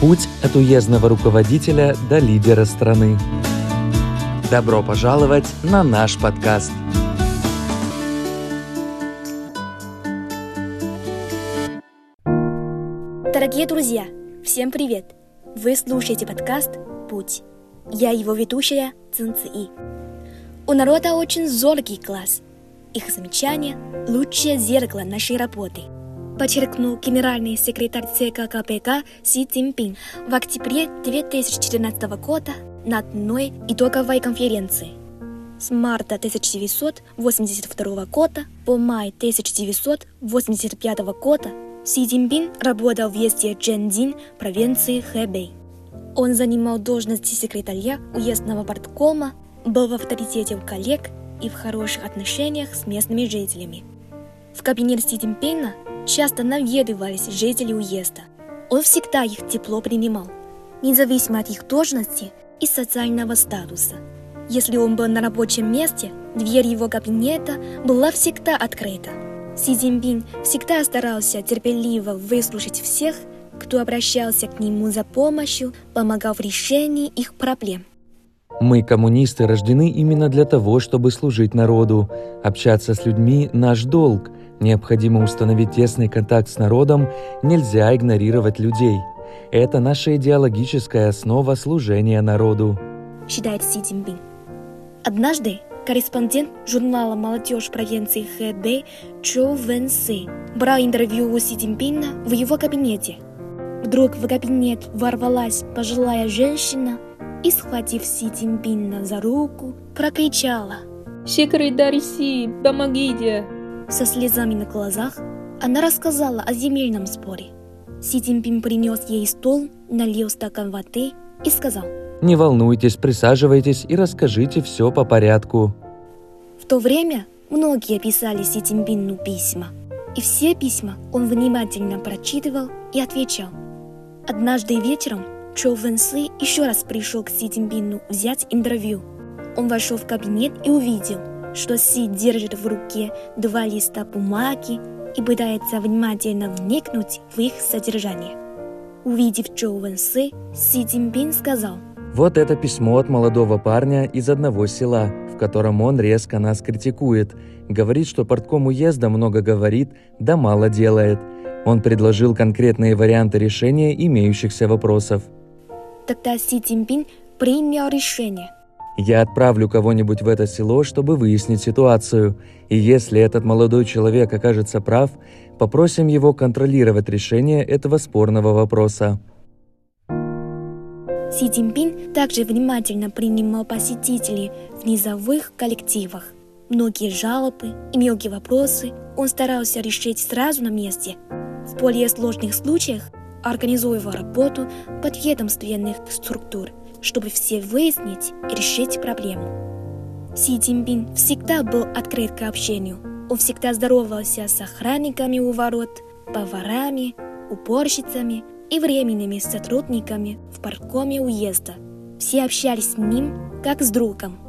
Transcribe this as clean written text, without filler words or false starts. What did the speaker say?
Путь от уездного руководителя до лидера страны. Добро пожаловать на наш подкаст. Дорогие друзья, всем привет! Вы слушаете подкаст «Путь». Я его ведущая Цин Ци. У народа очень зоркий глаз. Их замечания – лучшее зеркало нашей работы, подчеркнул генеральный секретарь ЦК КПК Си Цзиньпин в октябре 2014 года на одной итоговой конференции. С марта 1982 года по май 1985 года Си Цзиньпин работал в уезде Чжэндин, провинции Хэбэй. Он занимал должности секретаря уездного парткома, был в авторитете у коллег и в хороших отношениях с местными жителями. В кабинет Си Цзиньпина часто наведывались жители уезда. Он всегда их тепло принимал, независимо от их должности и социального статуса. Если он был на рабочем месте, дверь его кабинета была всегда открыта. Си Цзиньпин всегда старался терпеливо выслушать всех, кто обращался к нему за помощью, помогал в решении их проблем. Мы, коммунисты, рождены именно для того, чтобы служить народу. Общаться с людьми – наш долг. Необходимо установить тесный контакт с народом, нельзя игнорировать людей. Это наша идеологическая основа служения народу, считает Си Цзиньпин. Однажды корреспондент журнала «Молодежь» провинции Хэбэй Чжоу Вэньсы брал интервью у Си Цзиньпина в его кабинете. Вдруг в кабинет ворвалась пожилая женщина и, схватив Си Цзиньпина за руку, прокричала: «Секретарь Си, помогите!» Со слезами на глазах она рассказала о земельном споре. Си Цзиньпин принес ей стол, налил стакан воды и сказал: «Не волнуйтесь, присаживайтесь и расскажите все по порядку». В то время многие писали Си Цзиньпину письма, и все письма он внимательно прочитывал и отвечал. Однажды вечером Чжоу Вэньсы еще раз пришел к Си Цзиньпину взять интервью. Он вошел в кабинет и увидел, что Си держит в руке 2 листа бумаги и пытается внимательно вникнуть в их содержание. Увидев Чжоу Вэньсы, Си Цзиньпин сказал: «Вот это письмо от молодого парня из одного села, в котором он резко нас критикует. Говорит, что партком уезда много говорит, да мало делает. Он предложил конкретные варианты решения имеющихся вопросов». Тогда Си Цзиньпин принял решение: «Я отправлю кого-нибудь в это село, чтобы выяснить ситуацию, и если этот молодой человек окажется прав, попросим его контролировать решение этого спорного вопроса». Си Цзиньпин также внимательно принимал посетителей в низовых коллективах. Многие жалобы и мелкие вопросы он старался решить сразу на месте. В более сложных случаях организовывал работу подведомственных структур, чтобы все выяснить и решить проблему. Си Цзиньпин всегда был открыт к общению. Он всегда здоровался с охранниками у ворот, поварами, уборщицами и временными сотрудниками в парткоме уезда. Все общались с ним как с другом.